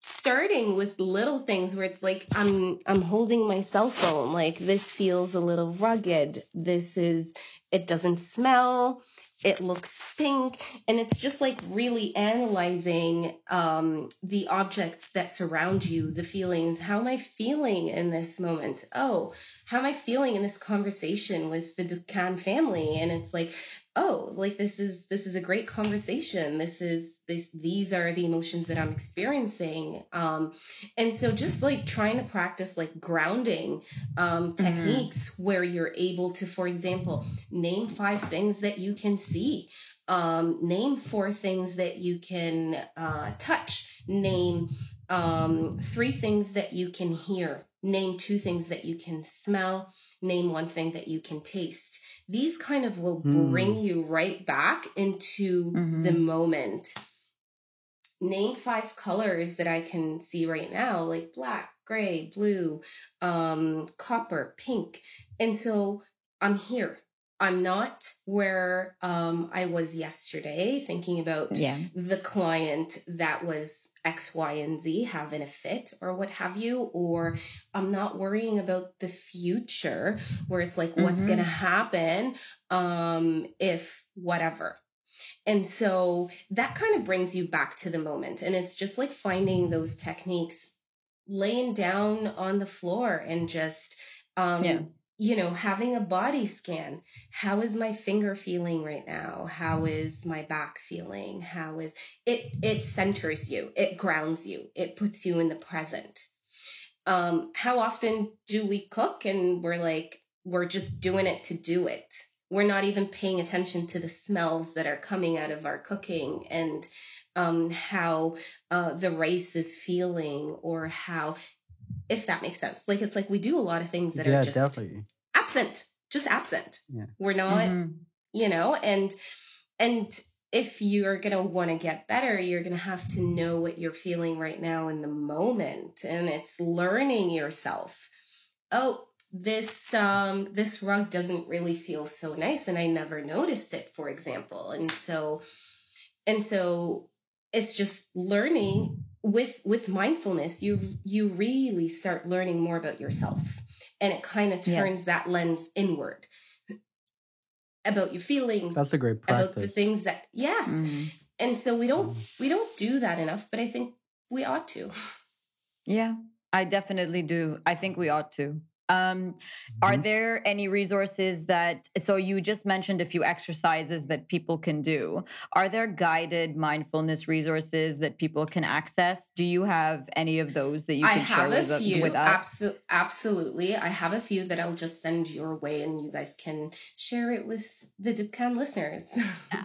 starting with little things where it's like, I'm, I'm holding my cell phone. Like, this feels a little rugged. This is, it doesn't smell. It looks pink. And it's just like really analyzing um, the objects that surround you, the feelings. How am I feeling in this moment? Oh, how am I feeling in this conversation with the Dukkan family? And it's like, oh, like this is this is a great conversation. This is this these are the emotions that I'm experiencing. Um, and so just like trying to practice like grounding um, techniques mm-hmm. where you're able to, for example, name five things that you can see, um, name four things that you can uh, touch, name um, three things that you can hear, name two things that you can smell, name one thing that you can taste. These kind of will bring mm. you right back into mm-hmm. the moment. Name five colors that I can see right now, like black, gray, blue, um, copper, pink. And so I'm here. I'm not where um, I was yesterday thinking about yeah. the client that was X, Y, and Z having a fit or what have you, or I'm not worrying about the future where it's like, what's mm-hmm. going to happen um, if whatever. And so that kind of brings you back to the moment. And it's just like finding those techniques, laying down on the floor and just, um, yeah. you know, having a body scan. How is my finger feeling right now? How is my back feeling? How is it? It centers you. It grounds you. It puts you in the present. Um, how often do we cook and we're like, we're just doing it to do it? We're not even paying attention to the smells that are coming out of our cooking and um, how uh, the rice is feeling or how... If that makes sense. Like, it's like we do a lot of things that yeah, are just definitely. absent, just absent. Yeah. We're not, mm-hmm. you know, and, and if you're going to want to get better, you're going to have to know what you're feeling right now in the moment. And it's learning yourself. Oh, this, um, this rug doesn't really feel so nice. And I never noticed it, for example. And so, and so it's just learning. With with mindfulness, you you really start learning more about yourself, and it kind of turns yes. that lens inward about your feelings. That's a great practice. About the things that yes, mm-hmm. and so we don't we don't do that enough, but I think we ought to. Yeah, I definitely do. I think we ought to. Um, are there any resources that, so you just mentioned a few exercises that people can do. Are there guided mindfulness resources that people can access? Do you have any of those that you can I have share a with, few. with us? Absol- absolutely. I have a few that I'll just send your way and you guys can share it with the Dukkan listeners.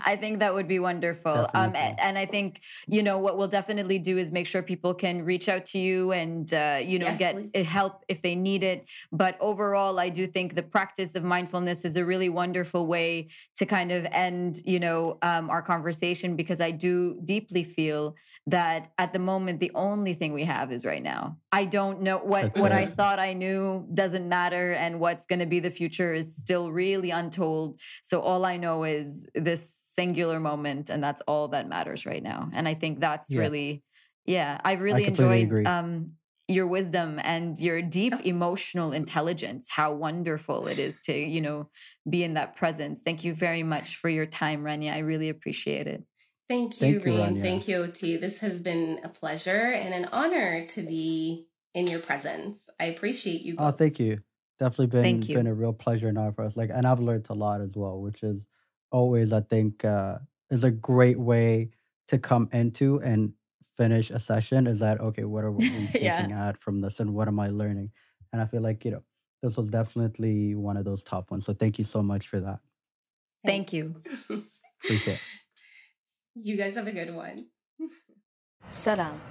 I think that would be wonderful. Um, and, and I think, you know, what we'll definitely do is make sure people can reach out to you and, uh, you know, yes, get please. help if they need it. But overall, I do think the practice of mindfulness is a really wonderful way to kind of end, you know, um, our conversation, because I do deeply feel that at the moment, the only thing we have is right now. I don't know what, what I thought I knew doesn't matter. And what's going to be the future is still really untold. So all I know is this singular moment, and that's all that matters right now. And I think that's yeah. really, yeah, I've really I completely enjoyed agree. um your wisdom and your deep emotional intelligence. How wonderful it is to, you know, be in that presence. Thank you very much for your time, Rania. I really appreciate it. Thank you, Reem. Thank you, O T. This has been a pleasure and an honor to be in your presence. I appreciate you both. Oh, thank you. Definitely been, thank you. been a real pleasure and honor for us. Like, and I've learned a lot as well, which is always, I think, uh, is a great way to come into and finish a session, is that okay, what are we taking yeah. out from this and what am I learning? And I feel like, you know, this was definitely one of those top ones. So thank you so much for that. Thank you. Appreciate it. You guys have a good one. Salam.